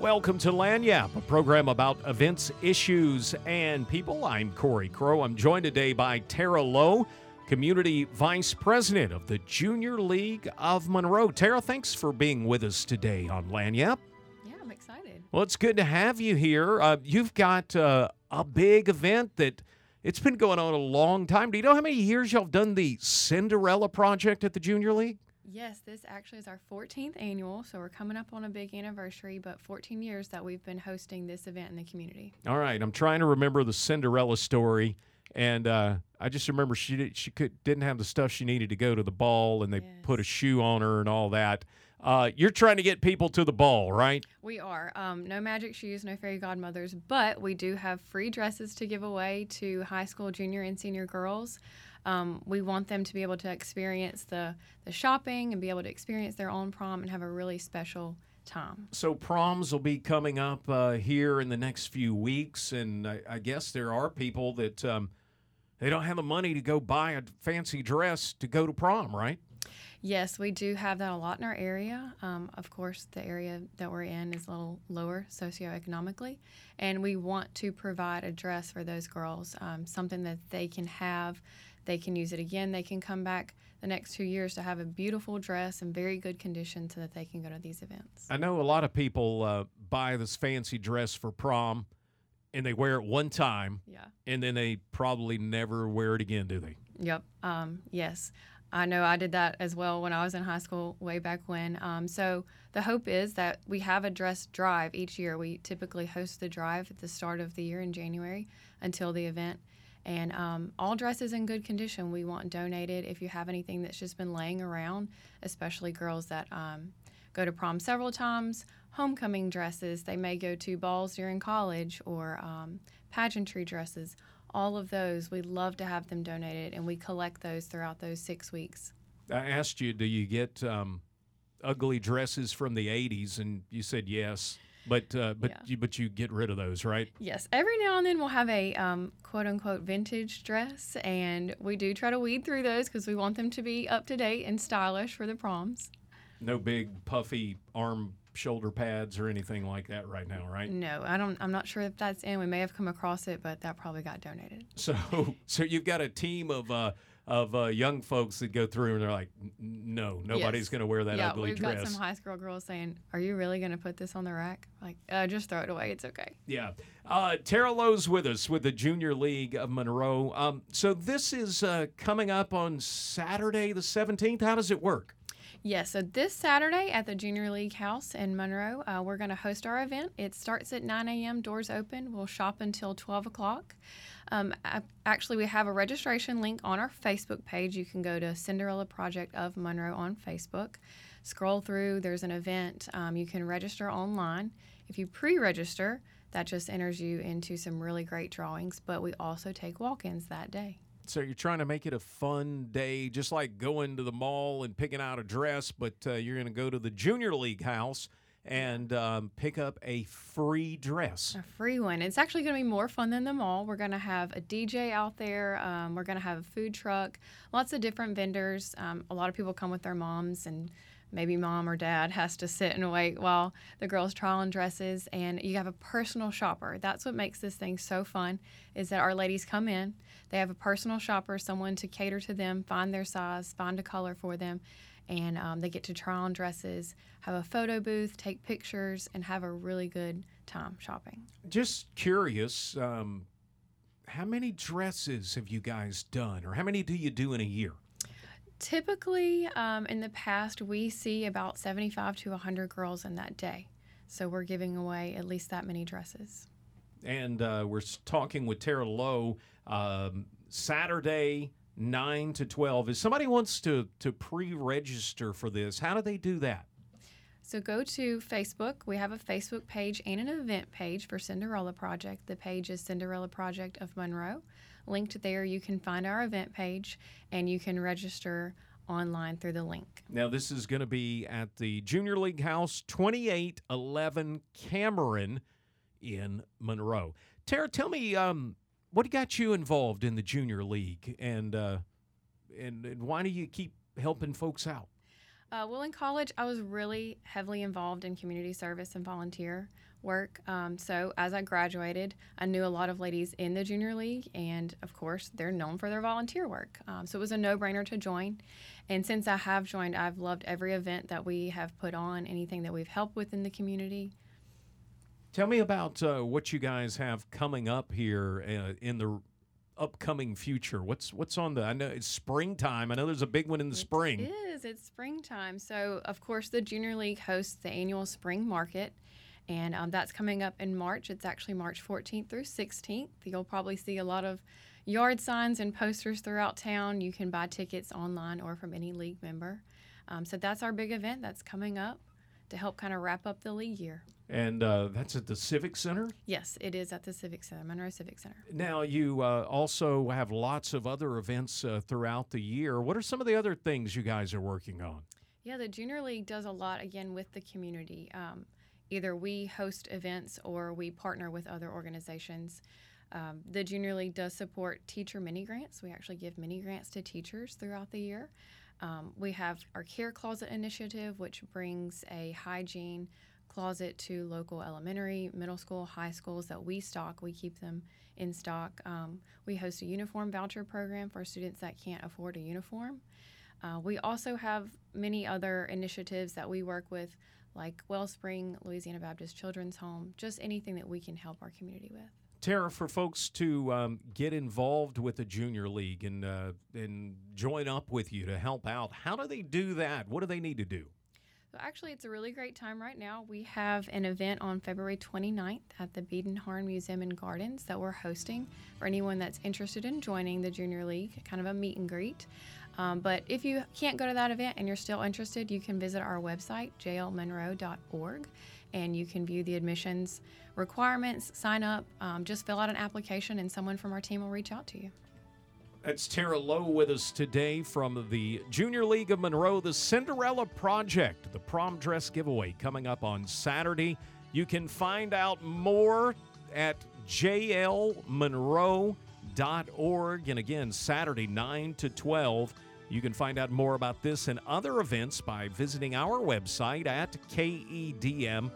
Welcome to Lanyap, a program about events, issues, and people. I'm Corey Crow. I'm joined today by Tara Lowe, Community Vice President of the Junior League of Monroe. Tara, thanks for being with us today on Lanyap. Yeah, I'm excited. Well, it's good to have you here. You've got a big event that it's been going on a long time. Do you know how many years y'all have done the Cinderella Project at the Junior League? Yes, this actually is our 14th annual, so we're coming up on a big anniversary, but 14 years that we've been hosting this event in the community. All right, I'm trying to remember the Cinderella story, and I just remember she didn't have the stuff she needed to go to the ball, and they put a shoe on her and all that. You're trying to get people to the ball, right? We are. No magic shoes, no fairy godmothers, but we do have free dresses to give away to high school junior and senior girls. We want them to be able to experience the shopping and be able to experience their own prom and have a really special time. So proms will be coming up here in the next few weeks, and I guess there are people that they don't have the money to go buy a fancy dress to go to prom, right? Yes, we do have that a lot in our area. Of course, the area that we're in is a little lower socioeconomically, and we want to provide a dress for those girls, something that they can have. They can use it again. They can come back the next 2 years to have a beautiful dress in very good condition so that they can go to these events. I know a lot of people buy this fancy dress for prom, and they wear it one time, and then they probably never wear it again, do they? Yep. Yes. I know I did that as well when I was in high school way back when. So the hope is that we have a dress drive each year. We typically host the drive at the start of the year in January until the event. And all dresses in good condition we want donated. If you have anything that's just been laying around, especially girls that go to prom several times, homecoming dresses, they may go to balls during college, or pageantry dresses. All of those, we love to have them donated, and we collect those throughout those 6 weeks. I asked you, do you get ugly dresses from the 80s? And you said yes, but you get rid of those, right? Yes. Every now and then we'll have a quote-unquote vintage dress, and we do try to weed through those because we want them to be up-to-date and stylish for the proms. No big puffy arm shoulder pads or anything like that right now, right? No, I'm not sure if that's in. We may have come across it, but that probably got donated. So you've got a team of young folks that go through and they're like, no, nobody's going to wear that ugly dress. Yeah, we've got some high school girls saying, are you really going to put this on the rack? Like, just throw it away. It's okay. Yeah. Tara Lowe's with us with the Junior League of Monroe. So this is coming up on Saturday the 17th. How does it work? Yes, so this Saturday at the Junior League House in Monroe, we're going to host our event. It starts at 9 a.m., doors open. We'll shop until 12 o'clock. Actually, we have a registration link on our Facebook page. You can go to Cinderella Project of Monroe on Facebook. Scroll through. There's an event. You can register online. If you pre-register, that just enters you into some really great drawings, but we also take walk-ins that day. So you're trying to make it a fun day, just like going to the mall and picking out a dress, but you're going to go to the Junior League House and pick up a free dress. A free one. It's actually going to be more fun than the mall. We're going to have a DJ out there. We're going to have a food truck, lots of different vendors. A lot of people come with their moms, and maybe mom or dad has to sit and wait while the girls try on dresses, and you have a personal shopper. That's what makes this thing so fun, is that our ladies come in, they have a personal shopper, someone to cater to them, find their size, find a color for them, and they get to try on dresses, have a photo booth, take pictures, and have a really good time shopping. Just curious, how many dresses have you guys done, or how many do you do in a year? Typically, in the past, we see about 75 to 100 girls in that day. So we're giving away at least that many dresses. And we're talking with Tara Lowe Saturday, 9 to 12. If somebody wants to pre-register for this, how do they do that? So go to Facebook. We have a Facebook page and an event page for Cinderella Project. The page is Cinderella Project of Monroe. Linked there, you can find our event page, and you can register online through the link. Now, this is going to be at the Junior League House, 2811 Cameron in Monroe. Tara, tell me, what got you involved in the Junior League, and why do you keep helping folks out? Well, in college, I was really heavily involved in community service and volunteer work. So as I graduated, I knew a lot of ladies in the Junior League, and of course they're known for their volunteer work. So it was a no-brainer to join. And since I have joined, I've loved every event that we have put on, anything that we've helped with in the community. Tell me about what you guys have coming up here in the upcoming future. What's on the, I know it's springtime. I know there's a big one in the spring. It is. It's springtime. So, of course, the Junior League hosts the annual spring market, and that's coming up in March. It's actually March 14th through 16th. You'll probably see a lot of yard signs and posters throughout town. You can buy tickets online or from any league member. So that's our big event that's coming up to help kind of wrap up the league year. And that's at the Civic Center? Yes, it is at the Civic Center, Monroe Civic Center. Now, you also have lots of other events throughout the year. What are some of the other things you guys are working on? Yeah, the Junior League does a lot, again, with the community. Either we host events or we partner with other organizations. The Junior League does support teacher mini-grants. We actually give mini-grants to teachers throughout the year. We have our Care Closet initiative, which brings a hygiene closet to local elementary, middle school, high schools that we stock. We keep them in stock. We host a uniform voucher program for students that can't afford a uniform. We also have many other initiatives that we work with, like Wellspring, Louisiana Baptist Children's Home, just anything that we can help our community with. Tara, for folks to get involved with the Junior League and join up with you to help out, how do they do that? What do they need to do? So actually, it's a really great time right now. We have an event on February 29th at the Biedenharn Museum and Gardens that we're hosting for anyone that's interested in joining the Junior League, kind of a meet and greet. But if you can't go to that event and you're still interested, you can visit our website, jlmonroe.org, and you can view the admissions requirements, sign up, just fill out an application, and someone from our team will reach out to you. That's Tara Lowe with us today from the Junior League of Monroe, the Cinderella Project, the prom dress giveaway coming up on Saturday. You can find out more at jlmonroe.org. And again, Saturday, 9 to 12. You can find out more about this and other events by visiting our website at KEDM.org.